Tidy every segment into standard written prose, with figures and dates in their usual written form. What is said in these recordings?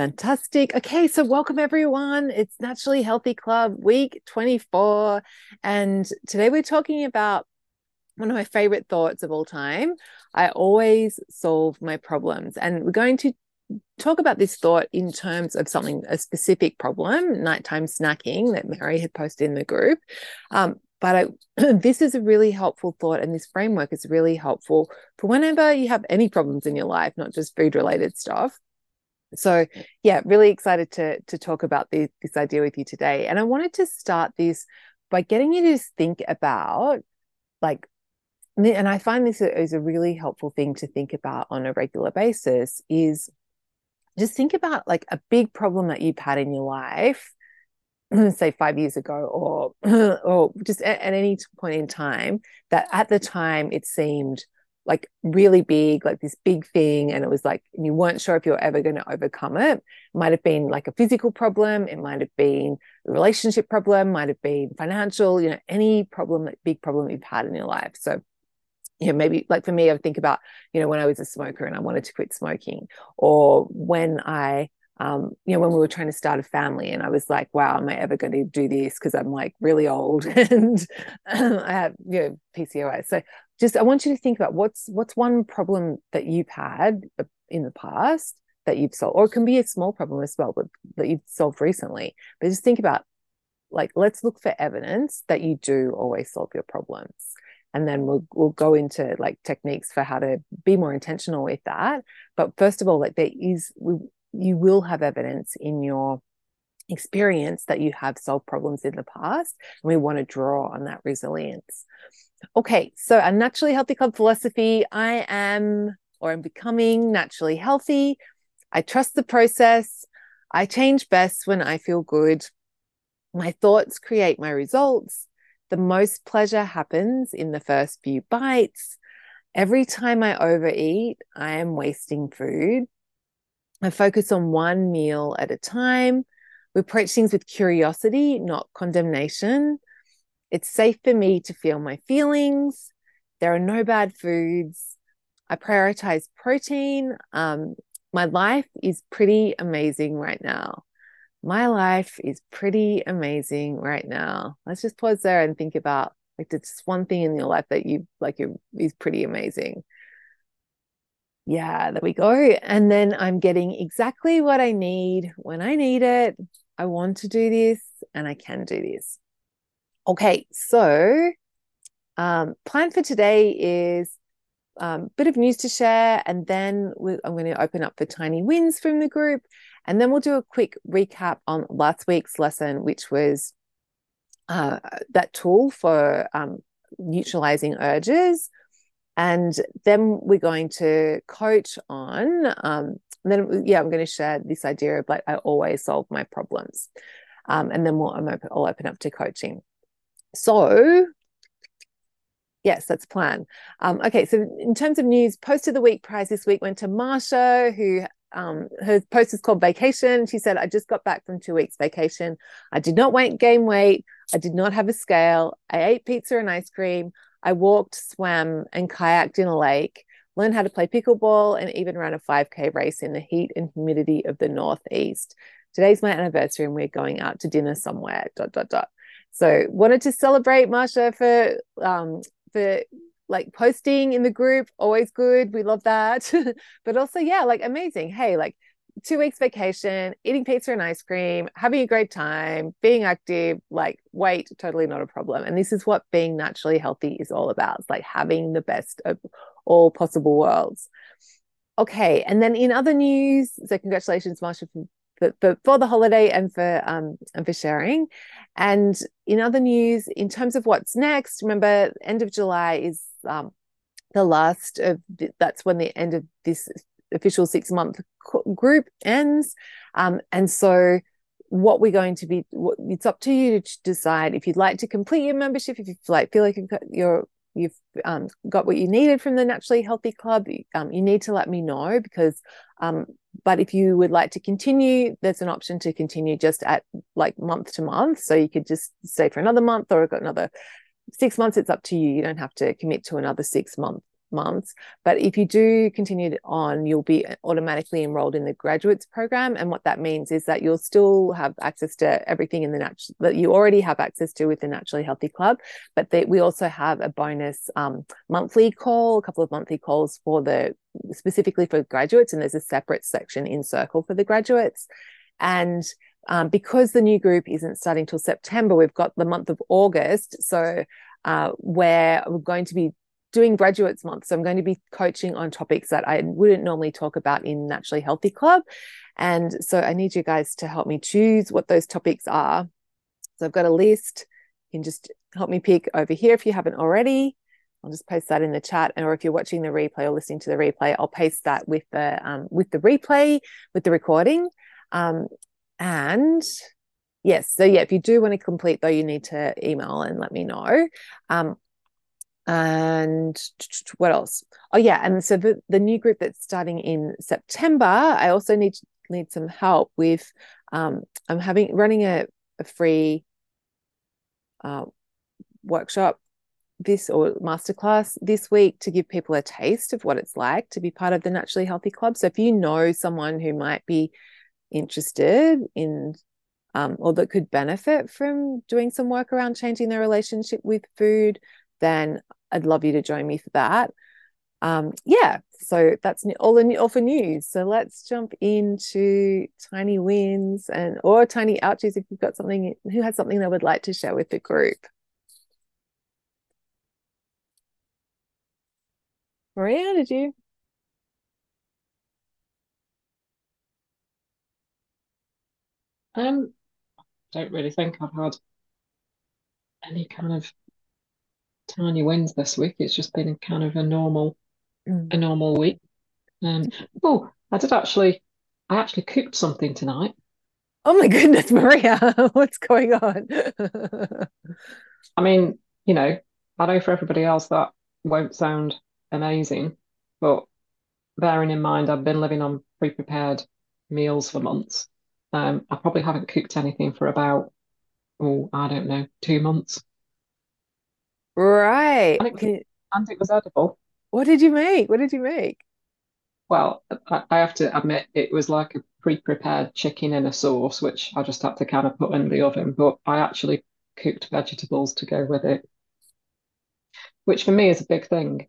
Fantastic. Okay, so welcome everyone. It's Naturally Healthy Club, week 24. And today we're talking about one of my favorite thoughts of all time. I always solve my problems. And we're going to talk about this thought in terms of a specific problem, nighttime snacking, that Mary had posted in the group. But this is a really helpful thought, and this framework is really helpful for whenever you have any problems in your life, not just food-related stuff. So yeah, really excited to talk about this idea with you today. And I wanted to start this by getting you to think about, and I find this is a really helpful thing to think about on a regular basis, is just think about a big problem that you've had in your life, say 5 years ago or just at any point in time, that at the time it seemed really big, this big thing. And it was you weren't sure if you're ever going to overcome it. It might have been a physical problem. It might have been a relationship problem, might have been financial, any problem, big problem you've had in your life. So yeah, maybe for me, I would think about, when I was a smoker and I wanted to quit smoking, or when I, when we were trying to start a family and I was like, wow, am I ever going to do this? Cause I'm really old and I have, PCOS. So I want you to think about what's one problem that you've had in the past that you've solved, or it can be a small problem as well, but that you've solved recently. But just think about, let's look for evidence that you do always solve your problems. And then we'll go into techniques for how to be more intentional with that. But first of all, you will have evidence in your experience that you have solved problems in the past. And we want to draw on that resilience. Okay, so our Naturally Healthy Club philosophy, I'm becoming naturally healthy. I trust the process. I change best when I feel good. My thoughts create my results. The most pleasure happens in the first few bites. Every time I overeat, I am wasting food. I focus on one meal at a time. We approach things with curiosity, not condemnation. It's safe for me to feel my feelings. There are no bad foods. I prioritize protein. My life is pretty amazing right now. My life is pretty amazing right now. Let's just pause there and think about just one thing in your life that you is pretty amazing. Yeah, there we go. And then I'm getting exactly what I need when I need it. I want to do this and I can do this. Okay, so plan for today is a bit of news to share, and then I'm going to open up for tiny wins from the group, and then we'll do a quick recap on last week's lesson, which was that tool for neutralizing urges. And then we're going to coach on, I'm going to share this idea of I always solve my problems. And then I'll open up to coaching. So yes, that's the plan. Okay, so in terms of news, Post of the Week prize this week went to Marsha, who her post is called Vacation. She said, I just got back from 2 weeks vacation. I did not gain weight. I did not have a scale. I ate pizza and ice cream. I walked, swam, and kayaked in a lake, learned how to play pickleball, and even ran a 5K race in the heat and humidity of the Northeast. Today's my anniversary, and we're going out to dinner somewhere, .. So wanted to celebrate Marsha for posting in the group. Always good. We love that. But also, yeah, amazing. Hey, 2 weeks vacation, eating pizza and ice cream, having a great time, being active, weight, totally not a problem. And this is what being naturally healthy is all about. It's having the best of all possible worlds. Okay. And then in other news, so congratulations, Marsha, for the holiday and for sharing. And in other news, in terms of what's next, remember end of July is the last of, that's when the end of this official 6-month group ends. And so what we're going to be, it's up to you to decide if you'd like to complete your membership, if you feel you've got what you needed from the Naturally Healthy Club, you need to let me know, because but if you would like to continue, there's an option to continue just at month to month. So you could just stay for another month or another 6 months. It's up to you. You don't have to commit to another 6 months months. But if you do continue on, you'll be automatically enrolled in the graduates program. And what that means is that you'll still have access to everything in the that you already have access to with the Naturally Healthy Club. But we also have a bonus monthly call, a couple of monthly calls specifically for graduates. And there's a separate section in Circle for the graduates. And because the new group isn't starting till September, we've got the month of August. So where we're going to be doing graduates month. So I'm going to be coaching on topics that I wouldn't normally talk about in Naturally Healthy Club. And so I need you guys to help me choose what those topics are. So I've got a list. You can just help me pick over here if you haven't already. I'll just post that in the chat, or if you're watching the replay or listening to the replay, I'll paste that with the replay, with the recording. And yes, so yeah, if you do want to complete though, you need to email and let me know. And what else? Oh yeah, and so the new group that's starting in September, I also need some help with. I'm running a free workshop or masterclass this week to give people a taste of what it's like to be part of the Naturally Healthy Club. So if you know someone who might be interested in or that could benefit from doing some work around changing their relationship with food, then I'd love you to join me for that. Yeah, so that's all for news. So let's jump into tiny wins or tiny ouchies if you've got something, who has something they would like to share with the group. Maria, did you? Don't really think I've had any kind of tiny wins this week. It's just been kind of a normal week. I actually cooked something tonight. Oh my goodness, Maria, what's going on? I mean, I know for everybody else that won't sound amazing, but bearing in mind I've been living on pre-prepared meals for months. I probably haven't cooked anything for about, I don't know, 2 months. Right. And it was edible. What did you make? Well, I have to admit, it was like a pre-prepared chicken in a sauce, which I just had to kind of put in the oven, but I actually cooked vegetables to go with it, which for me is a big thing.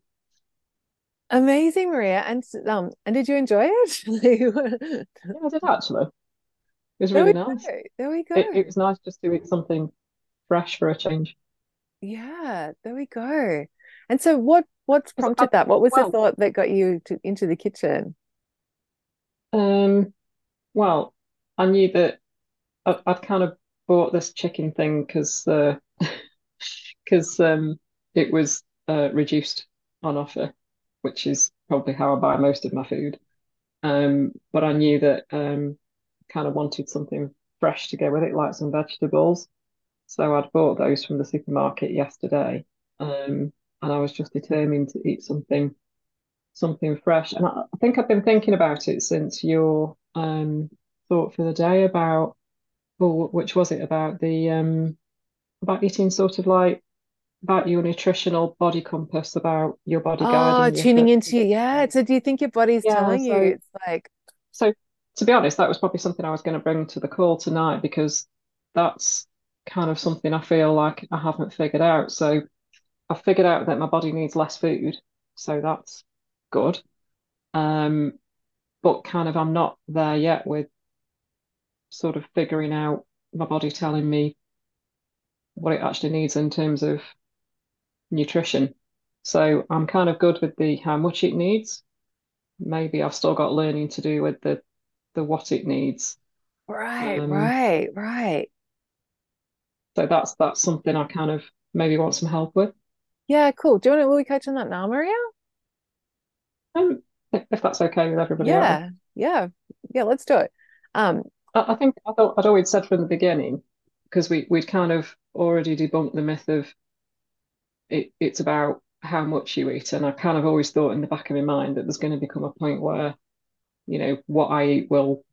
Amazing, Maria. And did you enjoy it? Yeah, I did actually. It was really nice. There we go. It was nice just to eat something fresh for a change. Yeah, there we go. And so what prompted that? What was the thought that got you into the kitchen? Well, I knew that I'd kind of bought this chicken thing because it was reduced on offer, which is probably how I buy most of my food. But I knew that kind of wanted something fresh to go with it, like some vegetables. So I'd bought those from the supermarket yesterday, and I was just determined to eat something fresh. And I think I've been thinking about it since your thought for the day about, which was it about about eating sort of like about your nutritional body compass, about your body guiding you. Tuning into you, yeah. So do you think your body's telling you it's like so? To be honest, that was probably something I was going to bring to the call tonight, because that's kind of something I feel like I haven't figured out. So I figured out that my body needs less food, so that's good. But kind of I'm not there yet with sort of figuring out my body telling me what it actually needs in terms of nutrition. So I'm kind of good with the how much it needs. Maybe I've still got learning to do with the what it needs. Right. So that's something I kind of maybe want some help with. Yeah, cool. Do you want to, will we coach on that now, Maria? If that's okay with everybody. Yeah, let's do it. I think I thought I'd always said from the beginning, because we'd kind of already debunked the myth of it's about how much you eat, and I kind of always thought in the back of my mind that there's going to become a point where what I eat will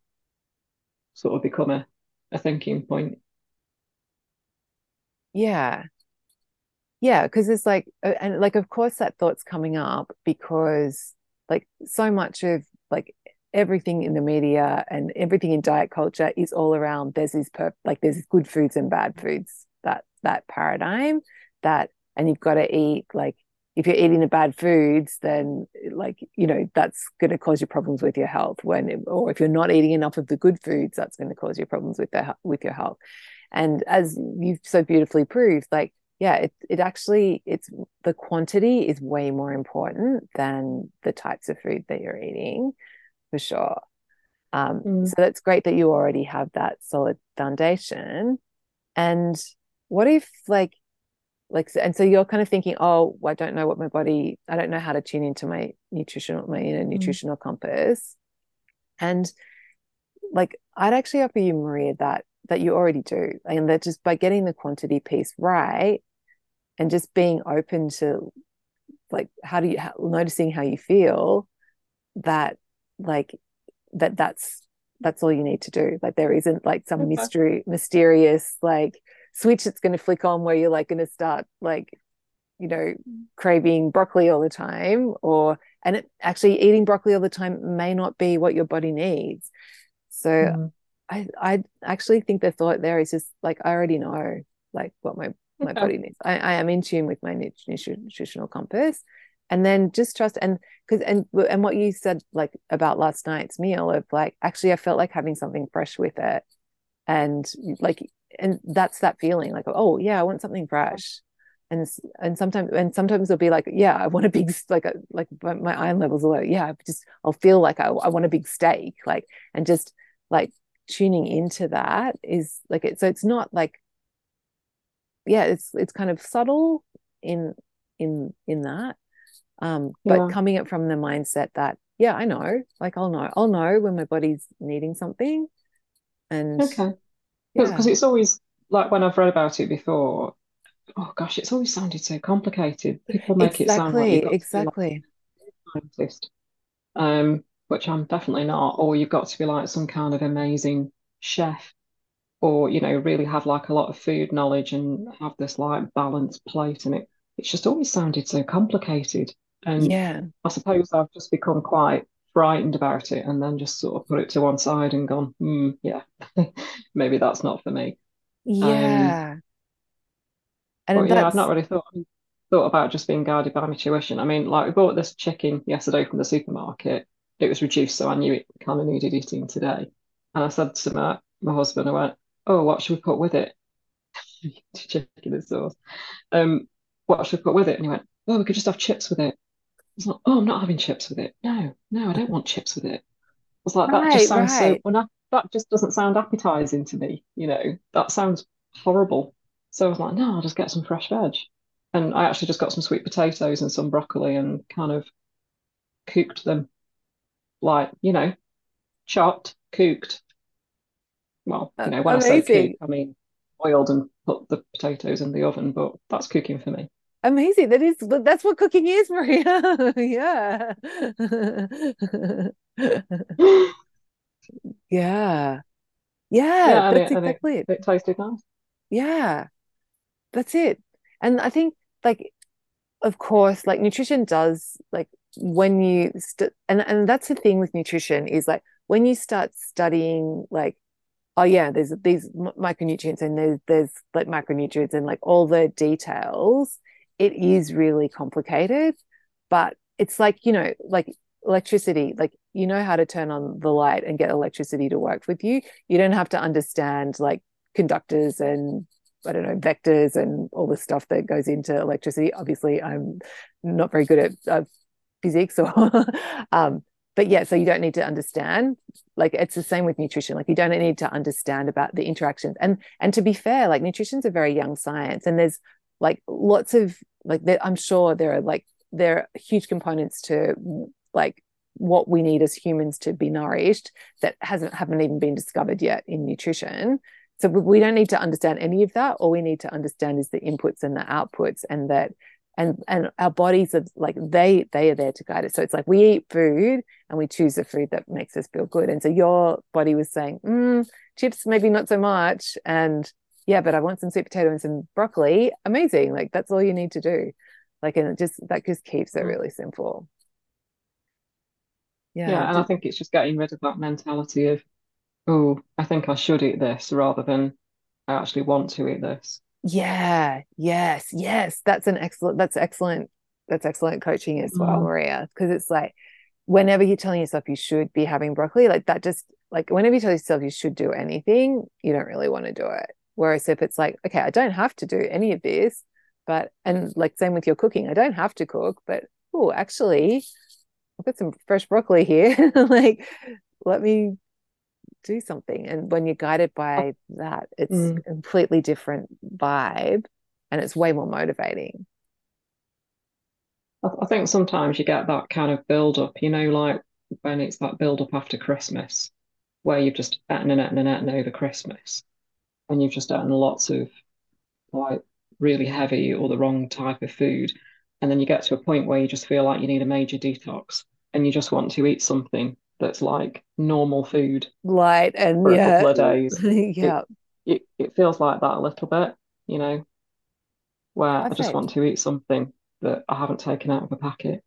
sort of become a thinking point. Yeah. yeah, because it's like, and like, of course that thought's coming up because like so much of like everything in the media and everything in diet culture is all around there's good foods and bad foods, that paradigm, that, and you've got to eat, like if you're eating the bad foods, then like, you know, that's going to cause you problems with your health, or if you're not eating enough of the good foods, that's going to cause you problems with your health. And as you've so beautifully proved, like, yeah, it's the quantity is way more important than the types of food that you're eating, for sure. So that's great that you already have that solid foundation. And what if and so you're kind of thinking, oh, I don't know what my body, I don't know how to tune into my inner nutritional compass. And like, I'd actually offer you, Maria, that you already do. And that just by getting the quantity piece right and just being open to like, noticing how you feel, that like, that's all you need to do. Like there isn't like some mysterious, like, switch it's going to flick on where you're like going to start like, you know, craving broccoli all the time, actually eating broccoli all the time may not be what your body needs. So I actually think the thought there is just like, I already know like what my body needs. I am in tune with my nutritional compass, and then just trust. And because what you said like about last night's meal of like, actually I felt like having something fresh with it, and like, and that's that feeling like, oh yeah, I want something fresh. And sometimes it'll be like, yeah, I want a big, like my iron levels are low. Yeah, I'll feel like I want a big steak, like, and just like tuning into that is like it. So it's not like, yeah, it's kind of subtle in that, but coming up from the mindset that, yeah, I know, like I'll know when my body's needing something. And okay. Because it's always like, when I've read about it before, oh gosh, it's always sounded so complicated. People make it sound like you've got to be like a scientist, which I'm definitely not, or you've got to be like some kind of amazing chef, or you know, really have like a lot of food knowledge and have this like balanced plate, and it's just always sounded so complicated. And yeah, I suppose I've just become quite frightened about it, and then just sort of put it to one side and gone, yeah, maybe that's not for me. Yeah. And yeah, I've not really thought about just being guided by my intuition. I mean, like, we bought this chicken yesterday from the supermarket. It was reduced, so I knew it kind of needed eating today. And I said to my husband, I went, oh, what should we put with it? Chicken and sauce. What should we put with it? And he went, oh, we could just have chips with it. I was like, oh, I'm not having chips with it. No, I don't want chips with it. I was like, that just sounds that just doesn't sound appetizing to me. You know, that sounds horrible. So I was like, no, I'll just get some fresh veg. And I actually just got some sweet potatoes and some broccoli and kind of cooked them. Like, you know, chopped, cooked. Well, you know, when I say cook, I mean oiled and put the potatoes in the oven, but that's cooking for me. Amazing. That's what cooking is, Maria. Yeah. Yeah. Yeah. That's exactly it. It tasted nice. Yeah. That's it. And I think, like, of course, like, nutrition does, like, when you and that's the thing with nutrition is, like, when you start studying, like, oh yeah, there's these micronutrients and there's like macronutrients and like all the details. It is really complicated, but it's like, you know, like electricity, like, you know how to turn on the light and get electricity to work with you. You don't have to understand like conductors and, I don't know, vectors and all the stuff that goes into electricity. Obviously, I'm not very good at physics or, but yeah, so you don't need to understand. Like, it's the same with nutrition. Like, you don't need to understand about the interactions. And to be fair, like, nutrition's a very young science, and there's like lots of like, I'm sure there are huge components to like what we need as humans to be nourished that haven't even been discovered yet in nutrition. So we don't need to understand any of that. All we need to understand is the inputs and the outputs, and that and our bodies are like, they are there to guide us. So it's like, we eat food and we choose the food that makes us feel good. And so your body was saying, chips, maybe not so much. And yeah, but I want some sweet potato and some broccoli. Amazing. Like, that's all you need to do. Like, and it just, that just keeps it really simple. Yeah. And I think it's just getting rid of that mentality of, oh, I think I should eat this rather than I actually want to eat this. Yeah. Yes. That's excellent coaching as well, Maria. Because it's like, whenever you're telling yourself you should be having broccoli, like that just, like whenever you tell yourself you should do anything, you don't really want to do it. Whereas if it's like, okay, I don't have to do any of this, but, and like same with your cooking, I don't have to cook, but oh, actually I've got some fresh broccoli here. Like, let me do something. And when you're guided by that, it's a completely different vibe and it's way more motivating. I think sometimes you get that kind of build-up, you know, like when it's that build-up after Christmas where you've just eaten and eaten and eaten over Christmas and you've just eaten lots of like really heavy or the wrong type of food. And then you get to a point where you just feel like you need a major detox and you just want to eat something that's like normal food. Light and for a couple of days. Yeah. It feels like that a little bit, you know, where I just want to eat something that I haven't taken out of a packet.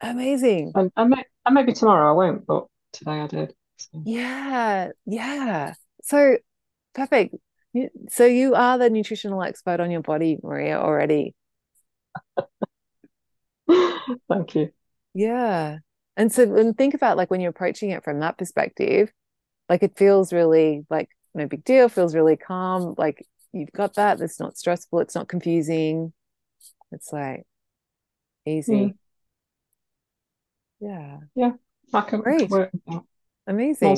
Amazing. And maybe tomorrow I won't, but today I did. So. Yeah. So perfect. So you are the nutritional expert on your body, Maria, already. Thank you. Yeah. And so when think about like when you're approaching it from that perspective, like it feels really like no big deal, feels really calm. Like you've got that. It's not stressful. It's not confusing. It's like easy. Yeah. I can work with that. Amazing.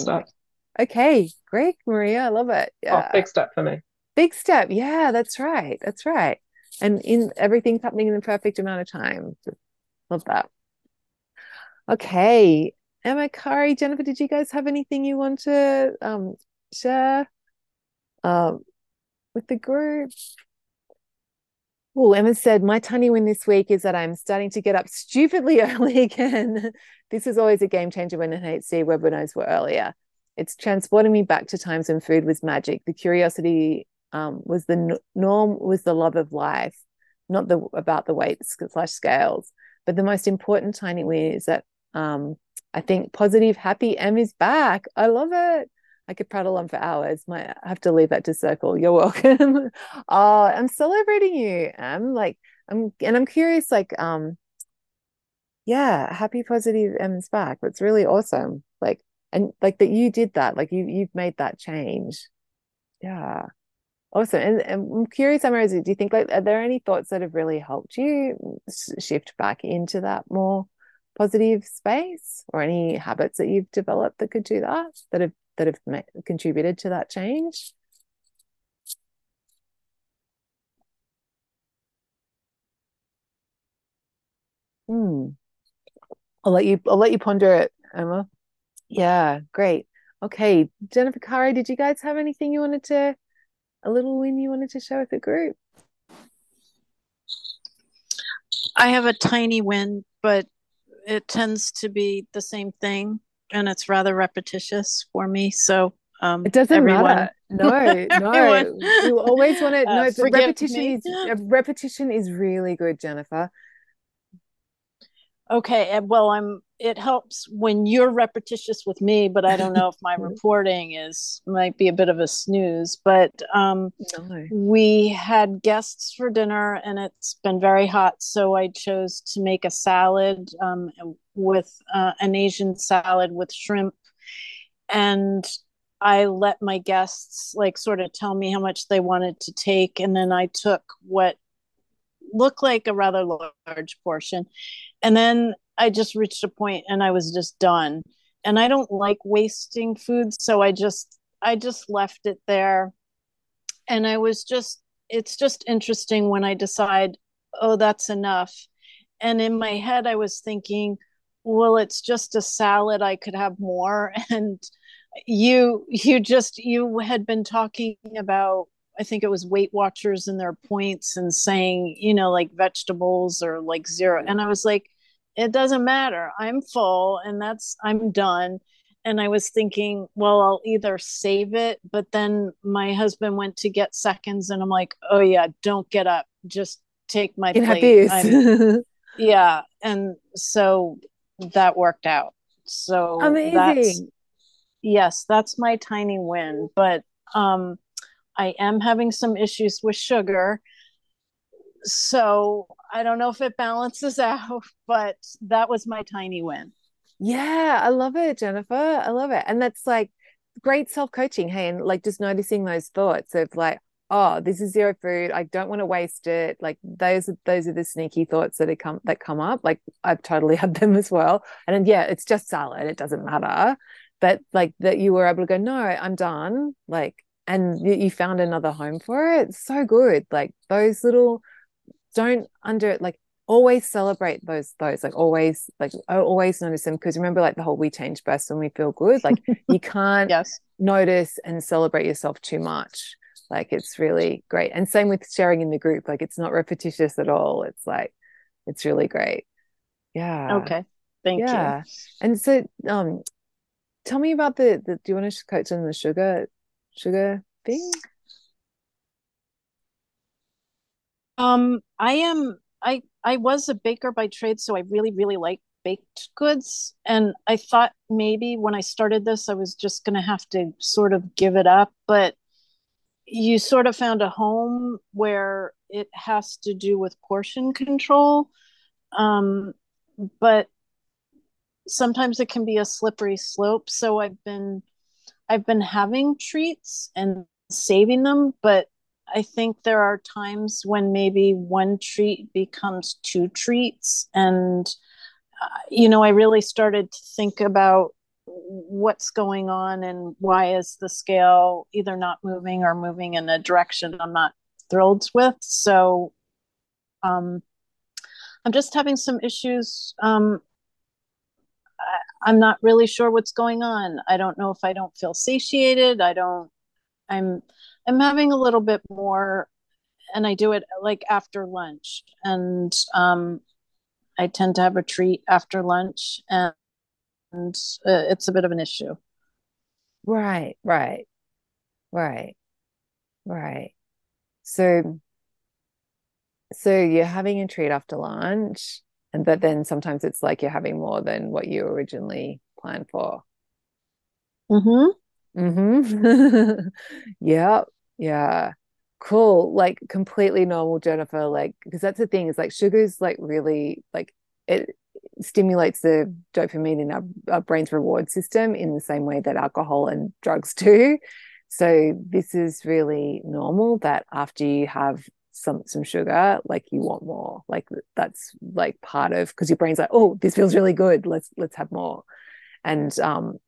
Okay, great, Maria. I love it. Yeah. Oh, big step for me. Big step. Yeah, that's right. And in everything's happening in the perfect amount of time. Love that. Okay. Emma, Kari, Jennifer, did you guys have anything you want to share with the group? Oh, Emma said, my tiny win this week is that I'm starting to get up stupidly early again. This is always a game changer when NHC webinars were earlier. It's transporting me back to times when food was magic. The curiosity was the norm, was the love of life, not the about the weights / scales. But the most important tiny win is that I think positive, happy Em is back. I love it. I could prattle on for hours. I have to leave that to Circle. You're welcome. Oh, I'm celebrating you, Em. Like, I'm curious. Like, yeah, happy, positive Em is back. That's really awesome. Like, and like that you did that. Like, you've made that change. Yeah. Awesome. And I'm curious, Emma, do you think, like, are there any thoughts that have really helped you shift back into that more positive space, or any habits that you've developed that could do that, that have contributed to that change? Hmm. I'll let you ponder it, Emma. Yeah, great. Okay, Jennifer, Kari, did you guys have anything you wanted to? A little win you wanted to share with the group? I have a tiny win, but it tends to be the same thing and it's rather repetitious for me. So it doesn't matter. No. You always want to know. Repetition is really good, Jennifer. Okay. Well, it helps when you're repetitious with me, but I don't know if my reporting might be a bit of a snooze, but we had guests for dinner and it's been very hot. So I chose to make a salad with an Asian salad with shrimp. And I let my guests like sort of tell me how much they wanted to take. And then I took what looked like a rather large portion. And then I just reached a point and I was just done. And I don't like wasting food. So I just left it there. And it's just interesting when I decide, oh, that's enough. And in my head, I was thinking, well, it's just a salad. I could have more. And you had been talking about, I think it was Weight Watchers and their points and saying, you know, like vegetables or like zero. And I was like, it doesn't matter. I'm full and I'm done. And I was thinking, well, I'll either save it, but then my husband went to get seconds and I'm like, oh yeah, don't get up. Just take my plate. Yeah. And so that worked out. So amazing. That's my tiny win, but, I am having some issues with sugar, so I don't know if it balances out, but that was my tiny win. Yeah, I love it, Jennifer. I love it. And that's like great self-coaching, hey, and like just noticing those thoughts of like, oh, this is zero food. I don't want to waste it. Like those are the sneaky thoughts that come up. Like I've totally had them as well. And then, yeah, it's just salad. It doesn't matter. But like that you were able to go, no, I'm done. Like, and you found another home for it. It's so good. Like those little, don't under it. Like always celebrate those, I always notice them. Cause remember like the whole, we change best when we feel good. Like you can't notice and celebrate yourself too much. Like it's really great. And same with sharing in the group. Like it's not repetitious at all. It's like, it's really great. Yeah. Okay. Thank you. And so, tell me about the do you want to coach on the sugar thing? I was a baker by trade, so I really, really like baked goods. And I thought maybe when I started this, I was just going to have to sort of give it up. But you sort of found a home where it has to do with portion control. But sometimes it can be a slippery slope. So I've been having treats and saving them, but I think there are times when maybe one treat becomes two treats. And, I really started to think about what's going on and why is the scale either not moving or moving in a direction I'm not thrilled with. So I'm just having some issues. I'm not really sure what's going on. I don't know if I don't feel satiated. I'm having a little bit more, and I do it like after lunch, and I tend to have a treat after lunch, and it's a bit of an issue. Right. So you're having a treat after lunch. But then sometimes it's like you're having more than what you originally planned for. Mm-hmm. Mm-hmm. Yeah. Yeah. Cool. Like completely normal, Jennifer. Like, because that's the thing is like sugar's like really like it stimulates the dopamine in our brain's reward system in the same way that alcohol and drugs do. So this is really normal that after you have some sugar, like you want more, like that's like part of, because your brain's like, oh, this feels really good, let's have more. And so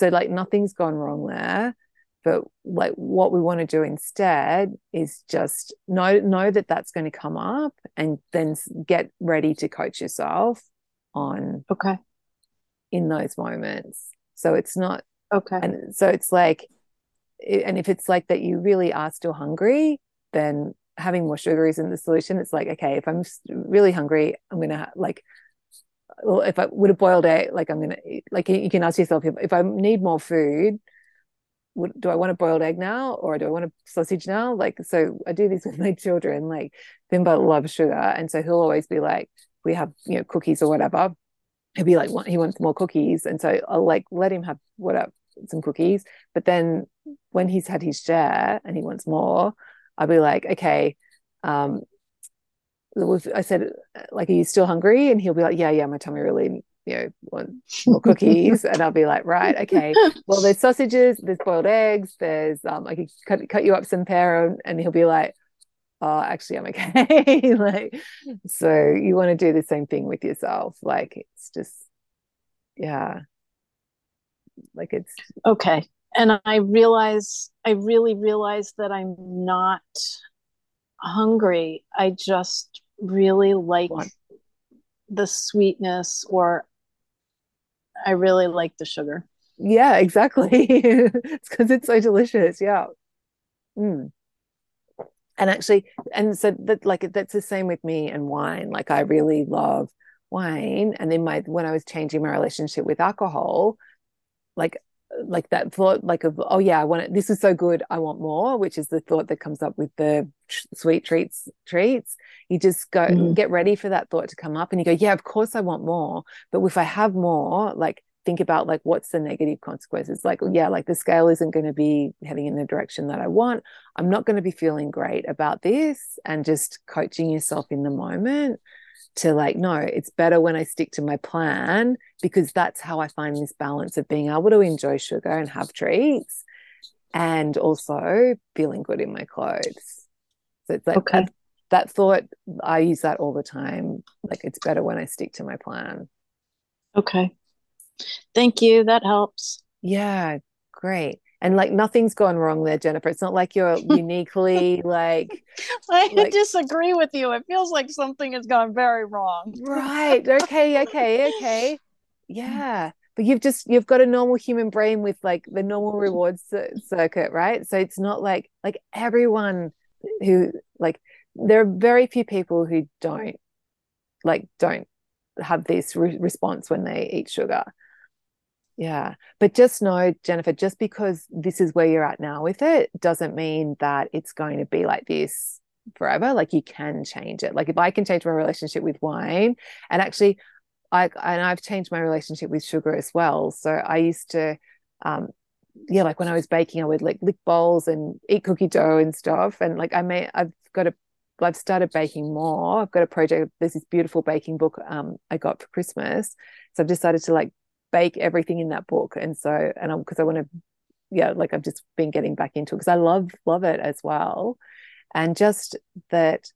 like nothing's gone wrong there, but like what we want to do instead is just know that that's going to come up, and then get ready to coach yourself on in those moments. So it's not and so it's like, and if it's like that you really are still hungry, then having more sugar isn't the solution. It's like, okay, if I'm really hungry, I'm going to if I would have boiled egg, like I'm going to, like you can ask yourself, if I need more food, do I want a boiled egg now? Or do I want a sausage now? Like, so I do this with my children, like Bimba loves sugar. And so he'll always be like, we have, cookies or whatever. He'll be like, he wants more cookies. And so I'll like, let him have some cookies. But then when he's had his share and he wants more, I'll be like, okay, I said, like, are you still hungry? And he'll be like, yeah, my tummy really, wants more cookies. And I'll be like, right, okay, well, there's sausages, there's boiled eggs, there's, I could cut you up some pear, and he'll be like, oh, actually, I'm okay. Like, so you want to do the same thing with yourself. Like, it's just, yeah. Like, it's. Okay. And I really realize that I'm not hungry. I just really like the sweetness, or I really like the sugar. Yeah, exactly. It's because it's so delicious. Yeah. Mm. And actually, and so that's the same with me and wine. Like I really love wine. And then when I was changing my relationship with alcohol, like that thought, like, of, oh yeah, I want it. This is so good. I want more, which is the thought that comes up with the sweet treats. You just go get ready for that thought to come up and you go, yeah, of course I want more. But if I have more, like, think about, like, what's the negative consequences? Like, yeah, like the scale isn't going to be heading in the direction that I want. I'm not going to be feeling great about this. And just coaching yourself in the moment to, like, no, it's better when I stick to my plan, because that's how I find this balance of being able to enjoy sugar and have treats and also feeling good in my clothes. So it's like, okay, that thought, I use that all the time. Like, it's better when I stick to my plan. Okay. Thank you. That helps. Yeah. Great. And, like, nothing's gone wrong there, Jennifer. It's not like you're uniquely like... I disagree with you. It feels like something has gone very wrong. Right. Okay. Yeah. But you've got a normal human brain with, like, the normal reward circuit, right? So it's not like everyone who, like, there are very few people who don't have this response when they eat sugar. Yeah. But just know, Jennifer, just because this is where you're at now with it doesn't mean that it's going to be like this forever. Like, you can change it. Like, if I can change my relationship with wine, and actually I've changed my relationship with sugar as well. So I used to, like, when I was baking, I would, like, lick bowls and eat cookie dough and stuff. And, like, I've started baking more. I've got a project. There's this beautiful baking book I got for Christmas. So I've decided to, like, bake everything in that book, and because I want to, like, I've just been getting back into it because I love it as well. And just that,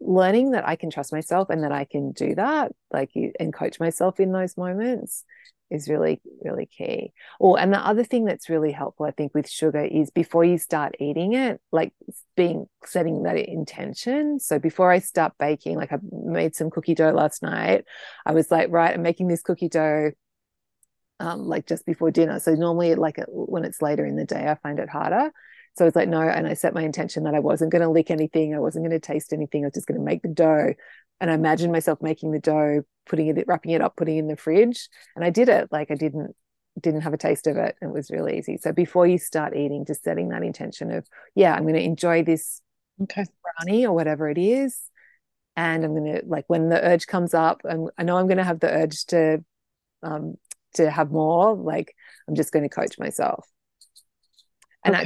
learning that I can trust myself and that I can do that, like, and coach myself in those moments is really, really key. And the other thing that's really helpful, I think, with sugar is before you start eating it, like, setting that intention. So before I start baking, like, I made some cookie dough last night. I was like, right, I'm making this cookie dough like just before dinner. So normally, like, when it's later in the day, I find it harder. So it's like, no, and I set my intention that I wasn't going to lick anything. I wasn't going to taste anything. I was just going to make the dough. And I imagined myself making the dough, wrapping it up, putting it in the fridge. And I did it. Like, I didn't have a taste of it. It was really easy. So before you start eating, just setting that intention of, yeah, I'm going to enjoy this brownie or whatever it is. And I'm going to, like, when the urge comes up, I know I'm going to have the urge to have more, like, I'm just going to coach myself. And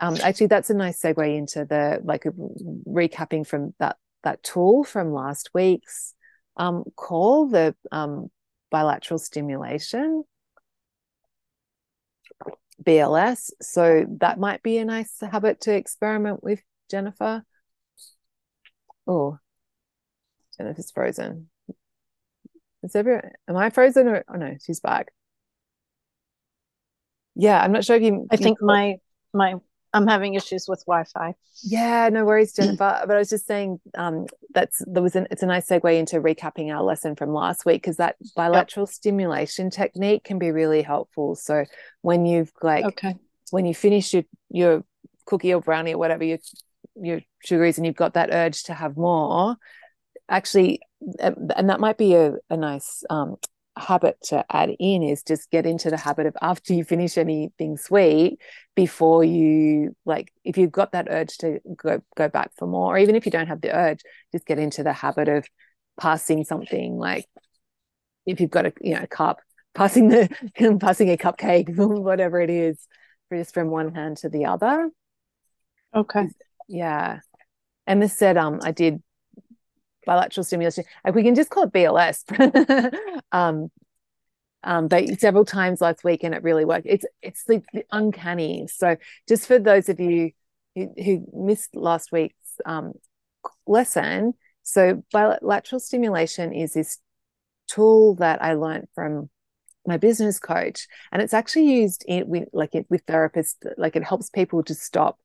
actually that's a nice segue into the, like, recapping from that tool from last week's call, the bilateral stimulation, BLS. So that might be a nice habit to experiment with, Jennifer. Oh, Jennifer's frozen. Am I frozen or, oh no, she's back. Yeah, I'm not sure if you. I think I'm having issues with Wi-Fi. Yeah, no worries, Jennifer. But I was just saying it's a nice segue into recapping our lesson from last week, because that bilateral stimulation technique can be really helpful. So when you've when you finish your cookie or brownie or whatever your sugar is, and you've got that urge to have more, actually. And that might be a nice habit to add in, is just get into the habit of, after you finish anything sweet, before you, like, if you've got that urge to go back for more, or even if you don't have the urge, just get into the habit of passing something, like, if you've got a cup, passing a cupcake, whatever it is, just from one hand to the other. Okay. Yeah. And this said, I did bilateral stimulation, like, we can just call it BLS, but several times last week, and it really worked. It's like uncanny. So just for those of you who missed last week's lesson, so bilateral stimulation is this tool that I learned from my business coach, and it's actually used with therapists. Like, it helps people to stop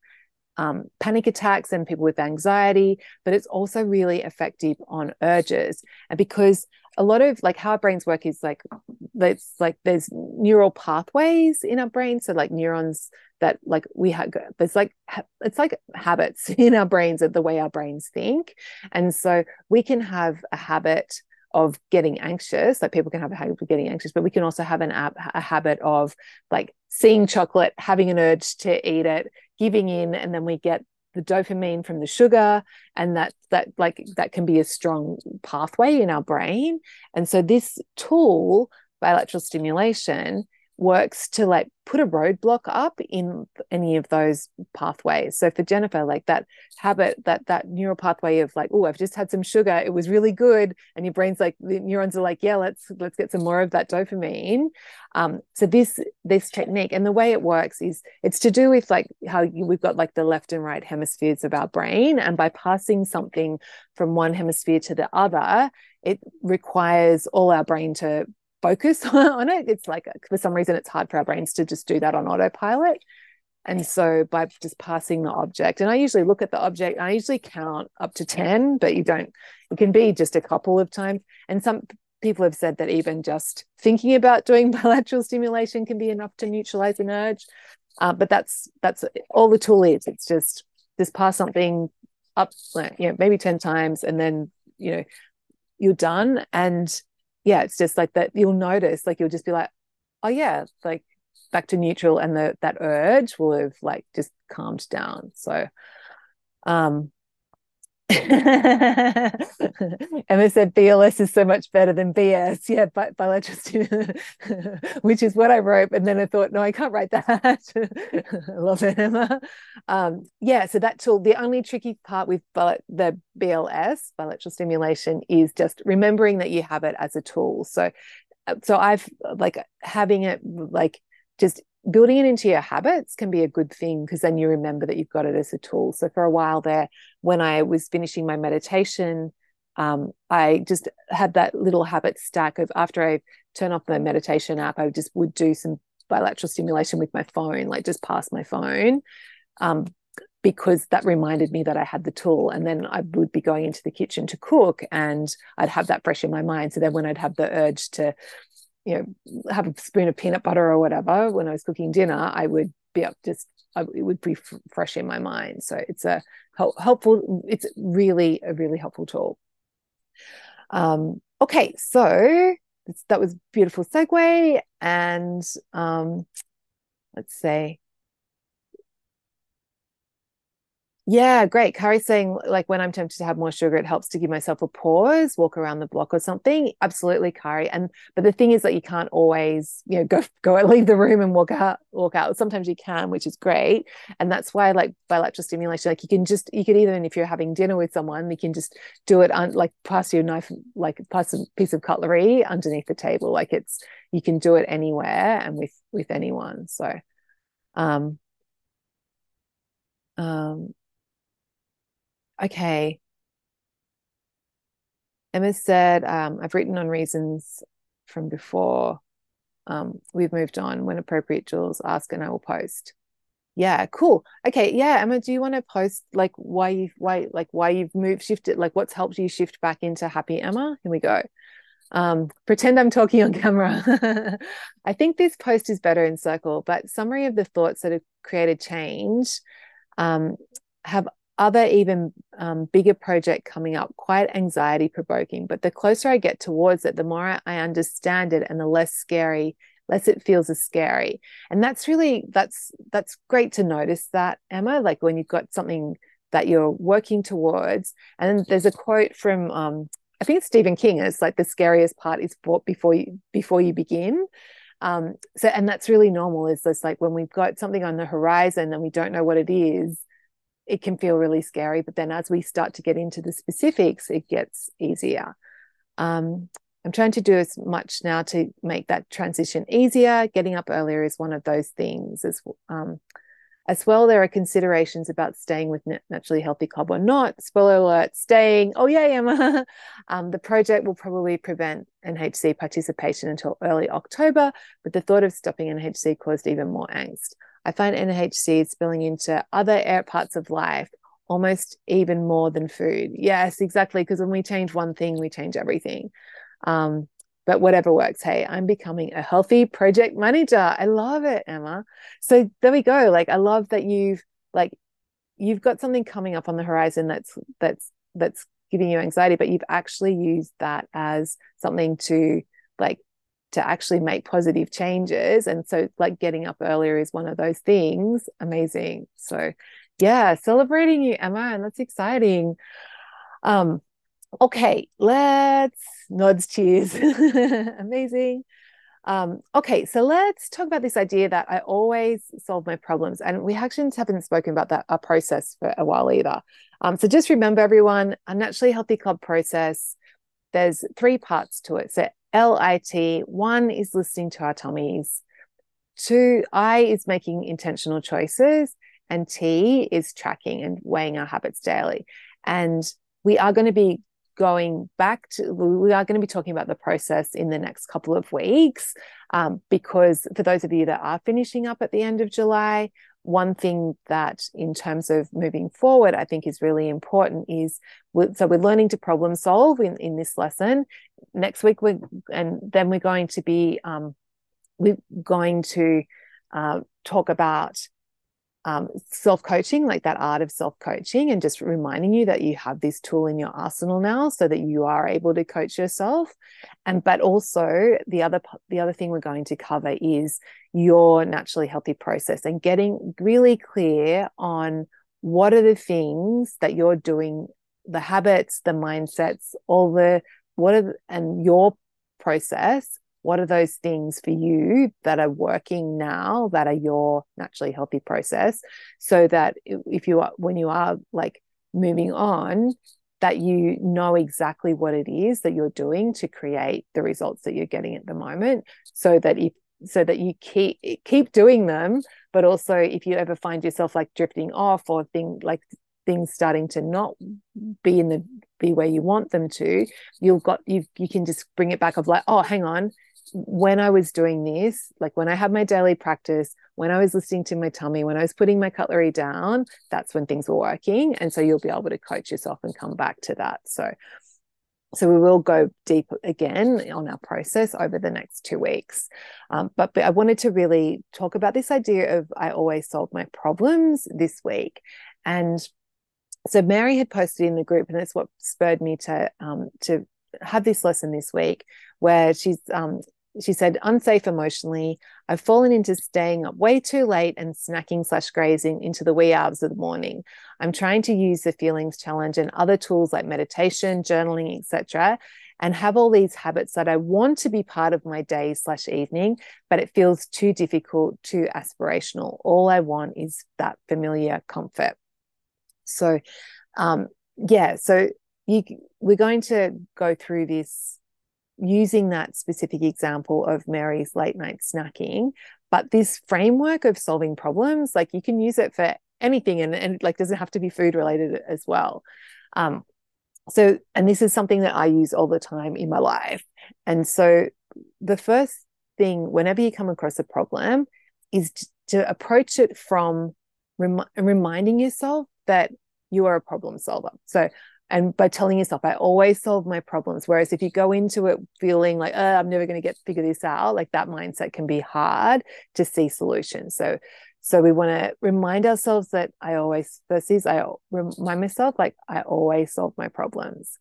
panic attacks and people with anxiety, but it's also really effective on urges. And because a lot of, like, how our brains work is, like, it's like there's neural pathways in our brain. So, like, neurons that, like, we have, there's, like, it's like habits in our brains, of the way our brains think. And so we can have a habit of getting anxious. Like, people can have a habit of getting anxious, but we can also have a habit of like seeing chocolate, having an urge to eat it, giving in, and then we get the dopamine from the sugar, and that can be a strong pathway in our brain. And so this tool, bilateral stimulation, works to like put a roadblock up in any of those pathways. So for Jennifer, like that habit, that neural pathway of like, oh, I've just had some sugar, it was really good, and your brain's like, the neurons are like, yeah, let's get some more of that dopamine. So this technique, and the way it works is it's to do with like how we've got like the left and right hemispheres of our brain, and by passing something from one hemisphere to the other, it requires all our brain to focus on it. It's like, for some reason, it's hard for our brains to just do that on autopilot. And so by just passing the object, and I usually look at the object, I usually count up to 10, but it can be just a couple of times. And some people have said that even just thinking about doing bilateral stimulation can be enough to neutralize an urge. But that's all the tool is. It's just pass something up, maybe 10 times, and then, you're done. And yeah, it's just like that. You'll notice, like, you'll just be like, oh yeah, like back to neutral, and that urge will have like just calmed down. So, Emma said BLS is so much better than BS. Yeah, but bilateral stimulation, which is what I wrote. And then I thought, no, I can't write that. I love it, Emma. So that tool, the only tricky part with the BLS, bilateral stimulation, is just remembering that you have it as a tool. So I've like having it, like just building it into your habits can be a good thing, because then you remember that you've got it as a tool. So for a while there, when I was finishing my meditation, I just had that little habit stack of, after I turn off my meditation app, I just would do some bilateral stimulation with my phone, like just pass my phone, because that reminded me that I had the tool. And then I would be going into the kitchen to cook, and I'd have that fresh in my mind. So then when I'd have the urge to have a spoon of peanut butter or whatever when I was cooking dinner, I would be up, it would be fresh in my mind. So it's a helpful, it's really a really helpful tool. Okay, so that was a beautiful segue. And let's see. Yeah, great. Kari's saying, like, when I'm tempted to have more sugar, it helps to give myself a pause, walk around the block or something. Absolutely, Kari. But the thing is that you can't always, go and leave the room and walk out. Sometimes you can, which is great. And that's why, like, bilateral stimulation, like you could even, if you're having dinner with someone, you can just do it like pass your knife, like pass a piece of cutlery underneath the table. Like, you can do it anywhere and with anyone. So, okay. Emma said, I've written on reasons from before. We've moved on. When appropriate, Jules, ask and I will post. Yeah, cool. Okay, yeah, Emma, do you want to post like why you've moved, shifted, like what's helped you shift back into happy Emma? Here we go. Pretend I'm talking on camera. I think this post is better in Circle, but summary of the thoughts that have created change. Have other even bigger project coming up, quite anxiety provoking, but the closer I get towards it, the more I understand it and the less it feels as scary. And that's really, that's great to notice that, Emma, like when you've got something that you're working towards. And there's a quote from, I think it's Stephen King, it's like the scariest part is before you begin. And that's really normal, is this like when we've got something on the horizon and we don't know what it is, it can feel really scary, but then as we start to get into the specifics, it gets easier. I'm trying to do as much now to make that transition easier. Getting up earlier is one of those things. As well, there are considerations about staying with Naturally Healthy Club or not. Spoiler alert, staying. Oh, yay, Emma. The project will probably prevent NHC participation until early October, but the thought of stopping NHC caused even more angst. I find NHC is spilling into other parts of life, almost even more than food. Yes, exactly, because when we change one thing, we change everything. But whatever works, hey, I'm becoming a healthy project manager. I love it, Emma. So there we go. Like, I love that you've got something coming up on the horizon that's giving you anxiety, but you've actually used that as something to like to actually make positive changes. And so like getting up earlier is one of those things. Amazing. So yeah, celebrating you, Emma, and that's exciting. Okay, let's nods, cheers. Amazing. Okay, so let's talk about this idea that I always solve my problems. And we actually haven't spoken about that, our process, for a while either. So just remember, everyone, a Naturally Healthy Club process, there's 3 parts to it. So LIT, 1 is listening to our tummies, 2, I is making intentional choices, and T is tracking and weighing our habits daily. And we are going to be talking about the process in the next couple of weeks, because for those of you that are finishing up at the end of July, one thing that in terms of moving forward I think is really important is, so we're learning to problem solve in this lesson. Next week we're going to be talk about self-coaching, like that art of self-coaching, and just reminding you that you have this tool in your arsenal now so that you are able to coach yourself. And but also the other thing we're going to cover is your naturally healthy process and getting really clear on what are the things that you're doing, the habits, the mindsets, and your process. What are those things for you that are working now, that are your naturally healthy process, so that when you are like moving on, that you know exactly what it is that you're doing to create the results that you're getting at the moment, so that you keep doing them. But also, if you ever find yourself like drifting off or things starting to not be be where you want them to, you can just bring it back of like, oh, hang on, when I was doing this, like when I had my daily practice, when I was listening to my tummy, when I was putting my cutlery down, that's when things were working. And so you'll be able to coach yourself and come back to that. So we will go deep again on our process over the next 2 weeks. But I wanted to really talk about this idea of I always solve my problems this week. And so Mary had posted in the group, and that's what spurred me to have this lesson this week, where she said, unsafe emotionally, I've fallen into staying up way too late and snacking/grazing into the wee hours of the morning. I'm trying to use the feelings challenge and other tools like meditation, journaling, etc., and have all these habits that I want to be part of my day/evening, but it feels too difficult, too aspirational. All I want is that familiar comfort. So, we're going to go through this using that specific example of Mary's late night snacking, but this framework of solving problems, like you can use it for anything and like doesn't have to be food related as well. And this is something that I use all the time in my life. And so the first thing, whenever you come across a problem, is to approach it from reminding yourself that you are a problem solver. So, and by telling yourself, I always solve my problems. Whereas if you go into it feeling like, I'm never going to figure this out, like that mindset can be hard to see solutions. So we want to remind ourselves that I remind myself, like I always solve my problems.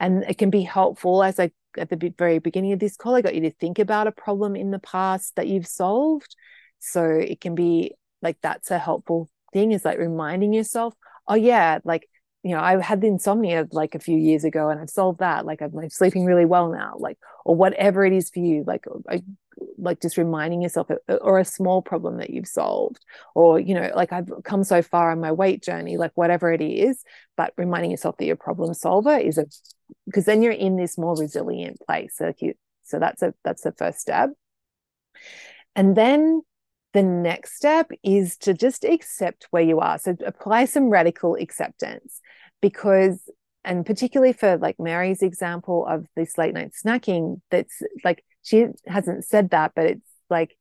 And it can be helpful, as I, at the very beginning of this call, I got you to think about a problem in the past that you've solved. So it can be like, that's a helpful thing, is like reminding yourself, oh yeah, like, you know, I had the insomnia like a few years ago and I've solved that, like I'm sleeping really well now, like, or whatever it is for you, like just reminding yourself, or a small problem that you've solved, or, you know, like I've come so far on my weight journey, like whatever it is, but reminding yourself that you're a problem solver because then you're in this more resilient place. So that's the first step. And then the next step is to just accept where you are. So apply some radical acceptance, and particularly for like Mary's example of this late night snacking, that's like, she hasn't said that, but it's like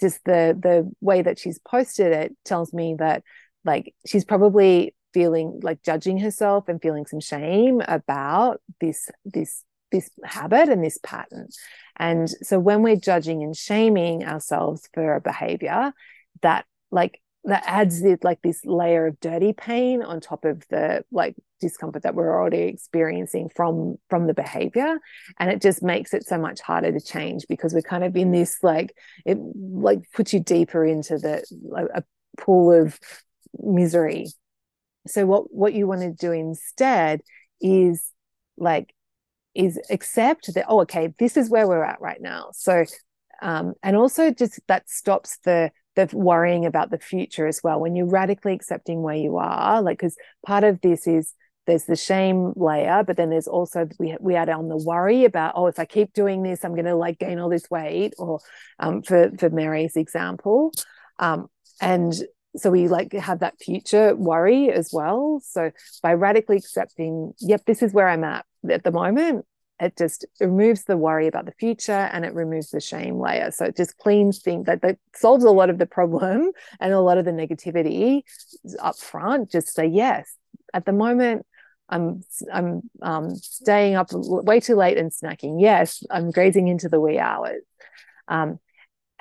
just the way that she's posted it tells me that like she's probably feeling like judging herself and feeling some shame about this habit and this pattern. And so when we're judging and shaming ourselves for a behavior, that like that adds this, like, this layer of dirty pain on top of the, like, discomfort that we're already experiencing from the behavior. And it just makes it so much harder to change, because we're kind of in this, like, it, like, puts you deeper into the, like, a pool of misery. So what you want to do instead is, like, is accept that, oh, okay, this is where we're at right now. So and also just that stops the worrying about the future as well, when you're radically accepting where you are, like, because part of this is there's the shame layer, but then there's also we add on the worry about, oh, if I keep doing this, I'm going to, like, gain all this weight, or for Mary's example, and so we, like, have that future worry as well. So by radically accepting, yep, this is where I'm at the moment, it just removes the worry about the future, and it removes the shame layer. So it just cleans things, that solves a lot of the problem and a lot of the negativity up front. Just say, yes, at the moment I'm staying up way too late and snacking. Yes, I'm grazing into the wee hours.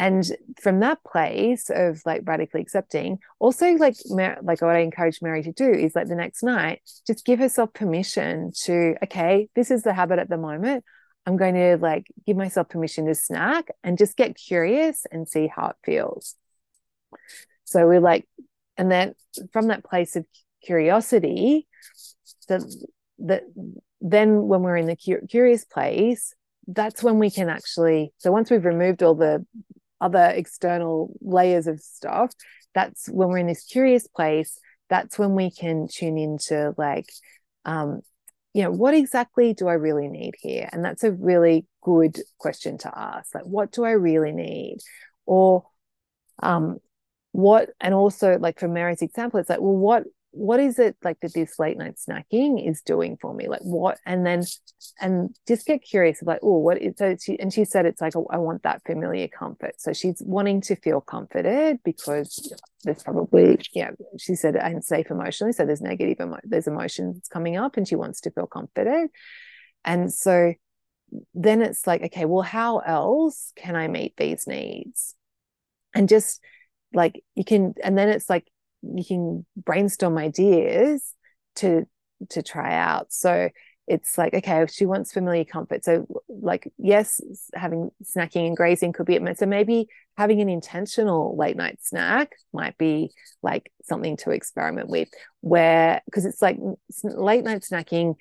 And from that place of, like, radically accepting, also, like what I encourage Mary to do is, like, the next night, just give herself permission to, okay, this is the habit at the moment. I'm going to, like, give myself permission to snack, and just get curious and see how it feels. So we're like, and then from that place of curiosity, then when we're in the curious place, that's when we can actually, so once we've removed all the other external layers of stuff, that's when we're in this curious place, that's when we can tune into, like, you know, what exactly do I really need here? And that's a really good question to ask, like, what do I really need? Or what, and also, like, for Mary's example, it's like, well, what is it, like, that this late night snacking is doing for me? Like, what? And then, and just get curious of, like, oh, what is, so she said it's like, I want that familiar comfort. So she's wanting to feel comforted, because there's probably, yeah, she said, and safe emotionally. So there's there's emotions coming up, and she wants to feel comforted. And so then it's like, okay, well, how else can I meet these needs? And just, like, you can, and then it's like, you can brainstorm ideas to try out. So it's like, okay, she wants familiar comfort. So, like, yes, having snacking and grazing could be it. So maybe having an intentional late night snack might be, like, something to experiment with, where, because it's like late night snacking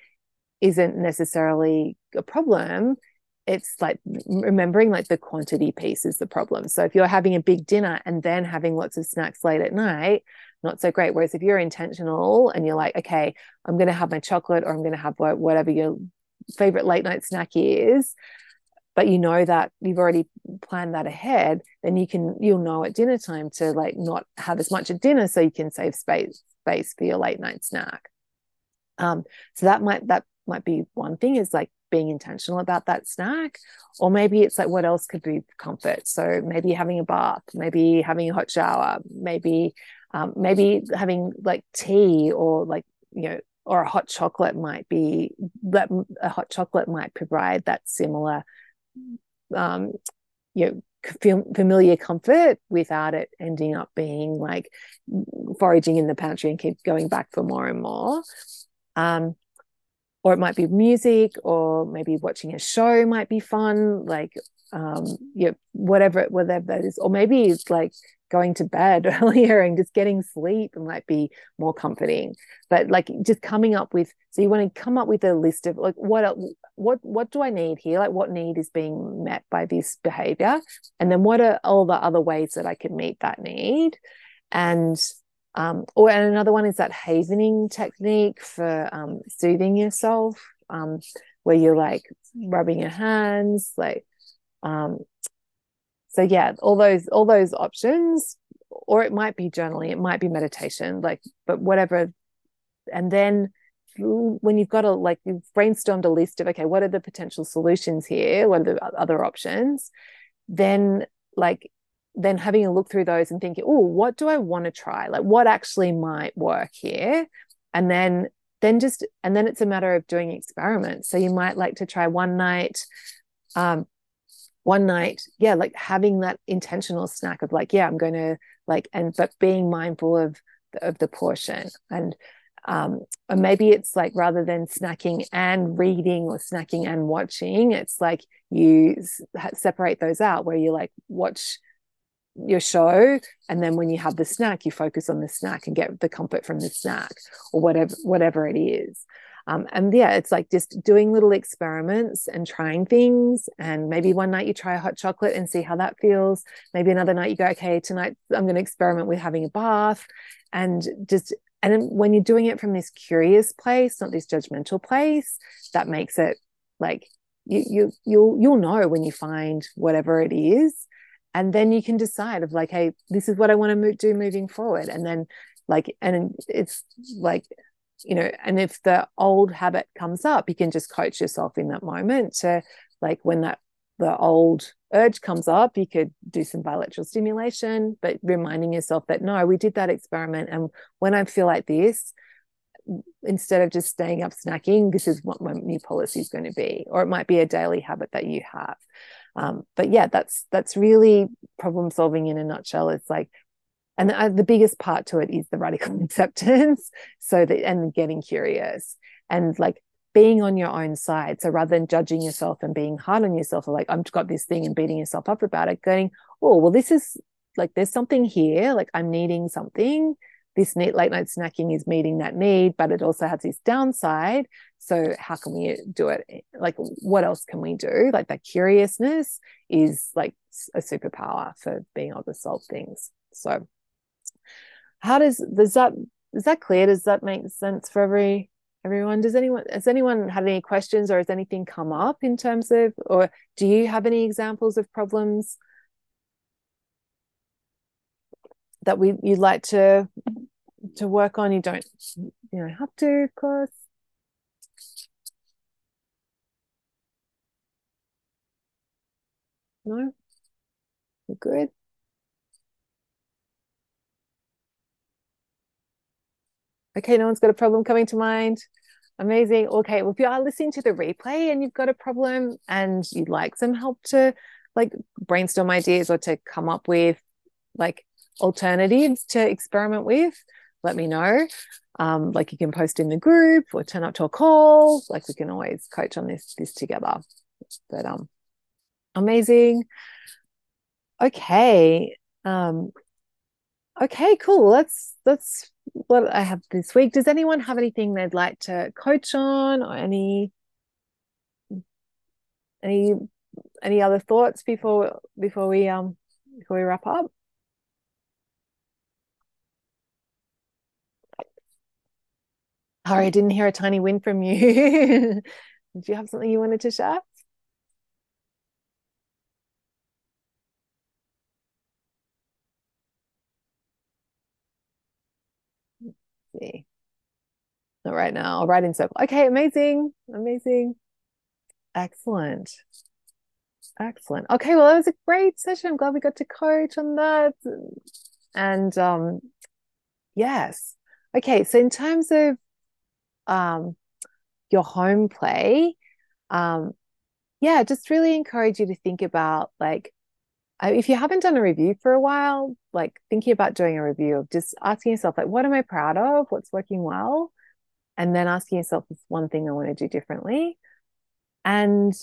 isn't necessarily a problem. It's like remembering, like, the quantity piece is the problem. So if you're having a big dinner and then having lots of snacks late at night, not so great. Whereas if you're intentional and you're like, okay, I'm going to have my chocolate, or I'm going to have whatever your favorite late night snack is, but you know that you've already planned that ahead, then you'll know at dinner time to, like, not have as much at dinner, so you can save space for your late night snack. So that might be one thing, is, like, being intentional about that snack. Or maybe it's like, what else could be comfort? So maybe having a bath, maybe having a hot shower, maybe having, like, tea, or, like, you know, or a hot chocolate might provide that similar familiar comfort, without it ending up being like foraging in the pantry and keep going back for more and more. Or it might be music, or maybe watching a show might be fun, like, whatever that is. Or maybe it's like going to bed earlier and just getting sleep might be more comforting. But, like, just coming up with, so you want to come up with a list of, like, what do I need here? Like, what need is being met by this behavior? And then what are all the other ways that I can meet that need? And another one is that havening technique for soothing yourself, where you're, like, rubbing your hands, like, so yeah, all those options. Or it might be journaling, it might be meditation, like, but whatever. And then when you've got you've brainstormed a list of, okay, what are the potential solutions here? What are the other options? Then having a look through those and thinking, oh, what do I want to try? Like, what actually might work here? And then it's a matter of doing experiments. So you might like to try one night, one night, yeah, like having that intentional snack of like, yeah, I'm going to like, and but being mindful of the portion. And or maybe it's like rather than snacking and reading or snacking and watching, it's like you separate those out where you like watch your show, and then when you have the snack you focus on the snack and get the comfort from the snack or whatever it is. And yeah, it's like just doing little experiments and trying things. And maybe one night you try a hot chocolate and see how that feels. Maybe another night you go, okay, tonight I'm going to experiment with having a bath. And when you're doing it from this curious place, not this judgmental place, that makes it like you'll know when you find whatever it is. And then you can decide of like, hey, this is what I want to do moving forward. And then like, and it's like, you know, and if the old habit comes up, you can just coach yourself in that moment to like, when the old urge comes up, you could do some bilateral stimulation, but reminding yourself that, no, we did that experiment. And when I feel like this, instead of just staying up snacking, this is what my new policy is going to be. Or it might be a daily habit that you have. But yeah, that's really problem solving in a nutshell. It's like, and the biggest part to it is the radical acceptance. So that, and getting curious and like being on your own side. So rather than judging yourself and being hard on yourself, or like, I've got this thing and beating yourself up about it, going, oh, well, this is like, there's something here. Like I'm needing something. This neat late night snacking is meeting that need, but it also has this downside. So how can we do it? Like, what else can we do? Like that curiousness is like a superpower for being able to solve things. So how is that clear? Does that make sense for everyone? Has anyone had any questions, or has anything come up in terms of, or do you have any examples of problems that you'd like to work on? You don't, you know, have to, of course. No? You're good. Okay, no one's got a problem coming to mind. Amazing. Okay, well, if you are listening to the replay and you've got a problem and you'd like some help to like brainstorm ideas or to come up with like alternatives to experiment with, let me know. Like you can post in the group or turn up to a call. Like we can always coach on this together. But amazing. Okay. Okay, cool. That's what I have this week. Does anyone have anything they'd like to coach on, or any other thoughts before we wrap up? Sorry, I didn't hear a tiny win from you. Did you have something you wanted to share? See. Not right now. I'll write in circle. Okay, amazing. Amazing. Excellent. Excellent. Okay, well, that was a great session. I'm glad we got to coach on that. And yes. Okay, so in terms of your home play, yeah, just really encourage you to think about like, if you haven't done a review for a while, like thinking about doing a review of just asking yourself, like, what am I proud of? What's working well? And then asking yourself, this one thing I want to do differently. And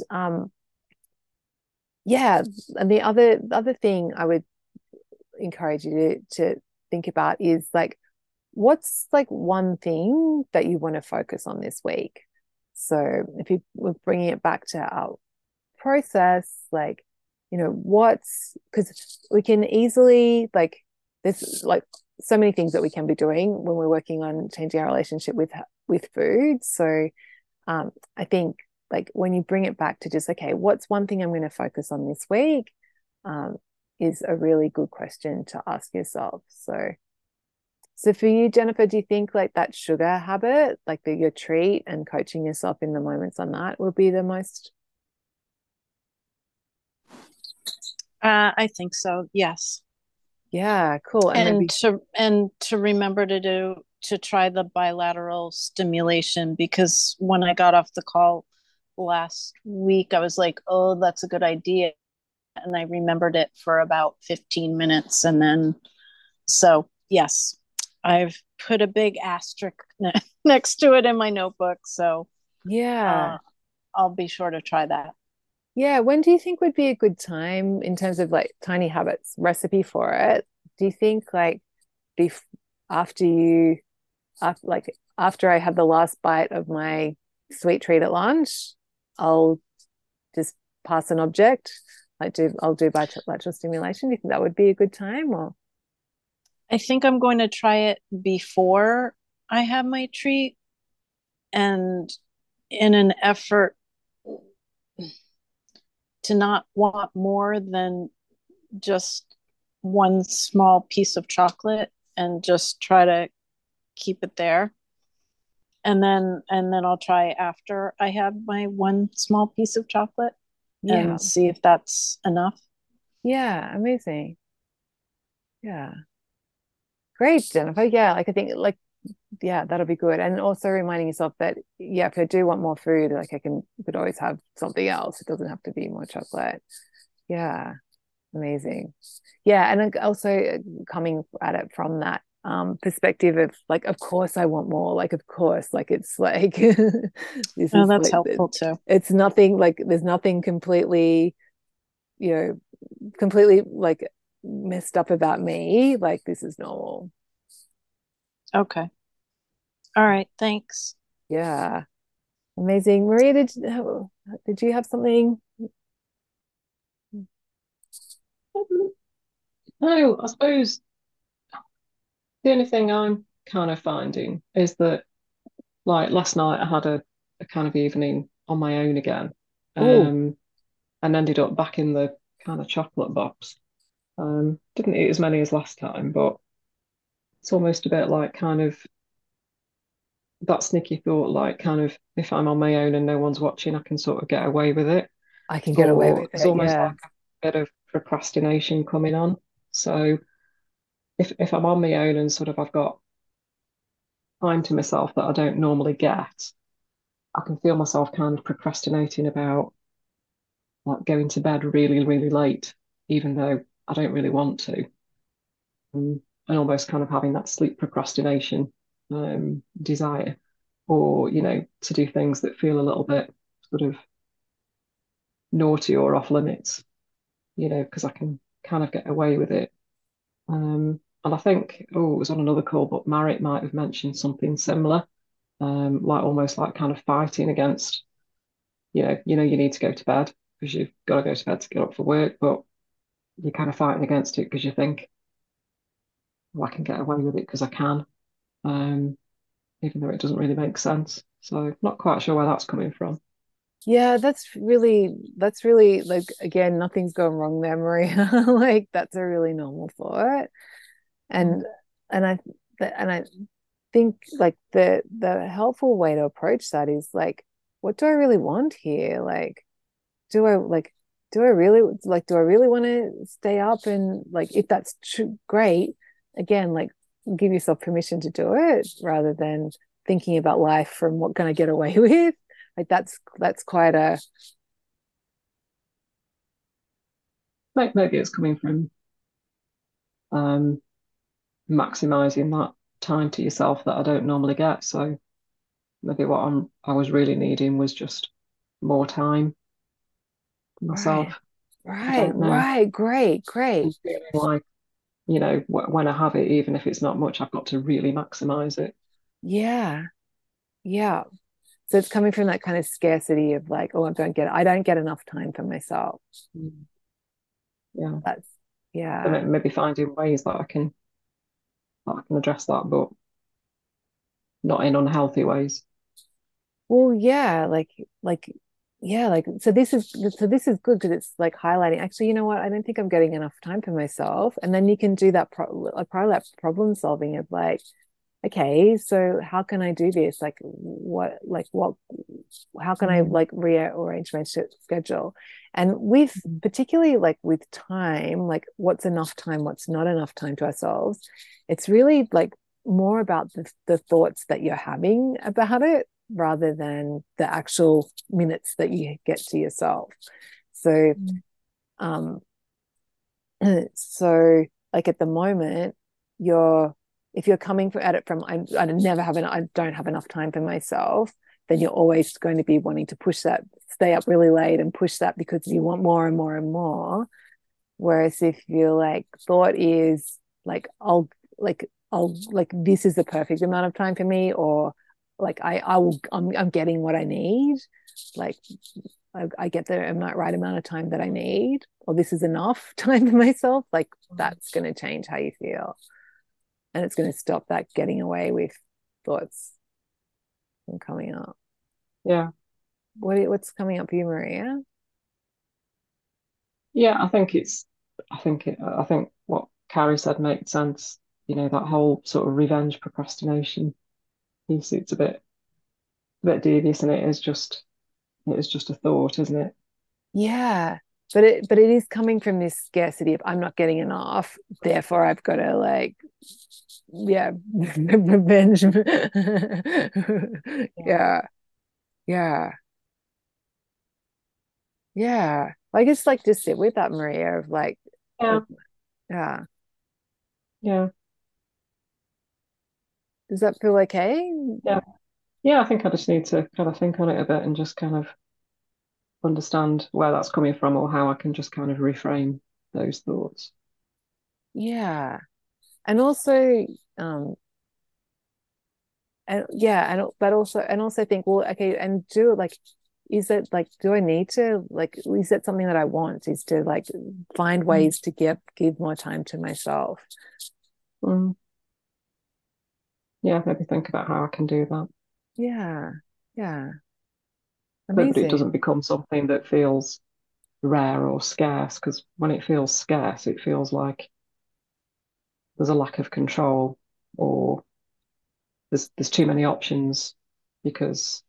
yeah, and the other thing I would encourage you to think about is like, what's like one thing that you want to focus on this week? So if you were bringing it back to our process, like, you know, because we can easily like, there's like so many things that we can be doing when we're working on changing our relationship with food. So I think like when you bring it back to just, okay, what's one thing I'm going to focus on this week is a really good question to ask yourself. So for you, Jennifer, do you think like that sugar habit, like your treat and coaching yourself in the moments on that will be the most? I think so. Yes. Yeah. Cool. And maybe... to remember to try the bilateral stimulation, because when I got off the call last week, I was like, oh, that's a good idea. and I remembered it for about 15 minutes. And then, so yes, I've put a big asterisk next to it in my notebook. So yeah, I'll be sure to try that. Yeah. When do you think would be a good time in terms of like tiny habits recipe for it? Do you think like after I have the last bite of my sweet treat at lunch, I'll just pass an object, I'll do bilateral stimulation? Do you think that would be a good time? Or I think I'm going to try it before I have my treat, and in an effort to not want more than just one small piece of chocolate, and just try to keep it there. And then I'll try after I have my one small piece of chocolate and see if that's enough. Yeah. Amazing. Yeah. Great, Jennifer. Yeah. Like, I think like, yeah, that'll be good. And also reminding yourself that, yeah, if I do want more food, like I could always have something else. It doesn't have to be more chocolate. Yeah. Amazing. Yeah. And also coming at it from that perspective of like, of course I want more, like, of course, like it's like that's like, helpful too. It's nothing like, there's nothing completely like messed up about me. Like, this is normal. Okay. All right. Thanks. Yeah. Amazing. Maria, did you have something? No, I suppose the only thing I'm kind of finding is that, like, last night I had a kind of evening on my own again, and ended up back in the kind of chocolate box. Didn't eat as many as last time, but it's almost a bit like kind of that sneaky thought, like kind of if I'm on my own and no one's watching, I can sort of get away with it. I can get away with it. It's almost like a bit of procrastination coming on. So if I'm on my own and sort of I've got time to myself that I don't normally get, I can feel myself kind of procrastinating about like going to bed really, really late, even though I don't really want to, and almost kind of having that sleep procrastination desire, or to do things that feel a little bit sort of naughty or off limits, because I can kind of get away with it. And I think, it was on another call, but Marit might have mentioned something similar, like almost like kind of fighting against, you need to go to bed because you've got to go to bed to get up for work, but you're kind of fighting against it because you think, well, I can get away with it because I can, even though it doesn't really make sense. So not quite sure where that's coming from. Yeah, that's really like, again, nothing's gone wrong there, Maria. Like, that's a really normal thought. And I think like the helpful way to approach that is like, what do I really want here? Like, do I really want to stay up? And like, if that's true, great. Again, like, give yourself permission to do it rather than thinking about life from what can I get away with? Like that's quite a... Maybe it's coming from maximising that time to yourself that I don't normally get. So maybe what I was really needing was just more time for myself. Right, great. Like, when I have it, even if it's not much, I've got to really maximise it. Yeah. So it's coming from that kind of scarcity of like, oh, I don't get enough time for myself. Yeah. Yeah. And maybe finding ways that I can address that, but not in unhealthy ways. Well, yeah, so this is good because it's like highlighting, actually, you know what, I don't think I'm getting enough time for myself. And then you can do that probably that problem solving of like, okay, so how can I do this? Like, how can I like rearrange my schedule? And particularly like with time, like what's enough time, what's not enough time to ourselves. It's really like more about the thoughts that you're having about it rather than the actual minutes that you get to yourself. So So like at the moment, if you're coming at it from I don't have enough time for myself, then you're always going to be wanting to push that, stay up really late and push that because you want more and more and more. Whereas if you're like, thought is like, I'll this is the perfect amount of time for me, or like I'm getting what I need. Like I get the right amount of time that I need, or this is enough time for myself. Like that's going to change how you feel, and it's going to stop that getting away with thoughts from coming up. Yeah. What's coming up for you, Maria? Yeah, I think what Kari said makes sense. You know, that whole sort of revenge procrastination piece, it's a bit devious, and it is just a thought, isn't it? Yeah. But it is coming from this scarcity of I'm not getting enough, therefore I've got to revenge. Yeah. I guess just sit with that, Maria, of Yeah. Does that feel okay? Yeah. Yeah, I think I just need to kind of think on it a bit and just kind of understand where that's coming from, or how I can just kind of reframe those thoughts. Yeah. And also and also think, well, okay, and do it is it do I need to is that something that I want, is to find ways to give more time to myself. Yeah, maybe think about how I can do that. Yeah. Amazing. But it doesn't become something that feels rare or scarce, because when it feels scarce, it feels like there's a lack of control, or there's too many options, because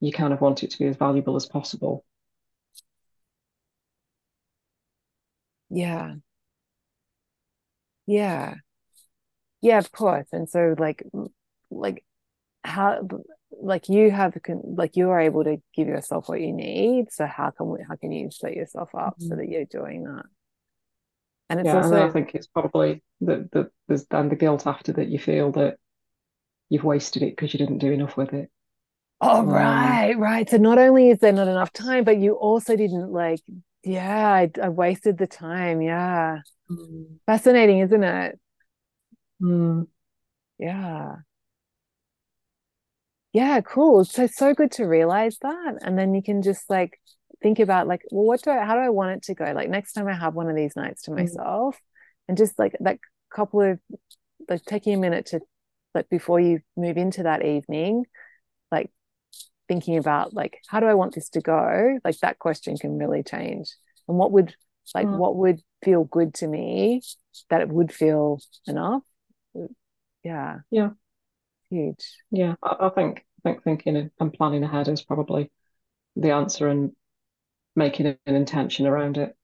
you kind of want it to be as valuable as possible. Yeah, of course. And so how you have you are able to give yourself what you need, so how can you set yourself up so that you're doing that? And it's also, I think it's probably that there's then the guilt after that, you feel that you've wasted it because you didn't do enough with it. Oh, right. So not only is there not enough time, but you also didn't I wasted the time. Yeah. Fascinating, isn't it? Yeah, cool. So good to realize that. And then you can just think about well, how do I want it to go? Next time I have one of these nights to myself, and just that couple of taking a minute to before you move into that evening, thinking about how do I want this to go? That question can really change. And what would feel good to me, that it would feel enough? Yeah. Huge. Yeah, I think thinking and planning ahead is probably the answer, and making an intention around it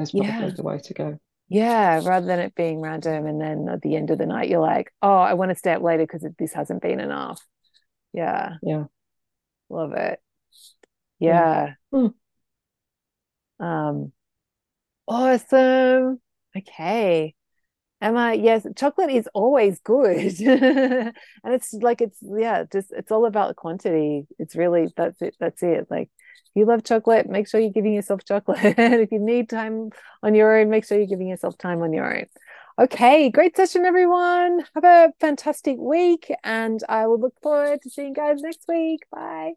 is probably the way to go. Yeah, rather than it being random, and then at the end of the night you're oh, I want to stay up later because this hasn't been enough. Yeah. Yeah. Love it. Yeah. Awesome. Okay. Emma, yes, chocolate is always good. And it's all about quantity. It's really, that's it. If you love chocolate, make sure you're giving yourself chocolate. If you need time on your own, make sure you're giving yourself time on your own. Okay, great session, everyone. Have a fantastic week, and I will look forward to seeing you guys next week. Bye.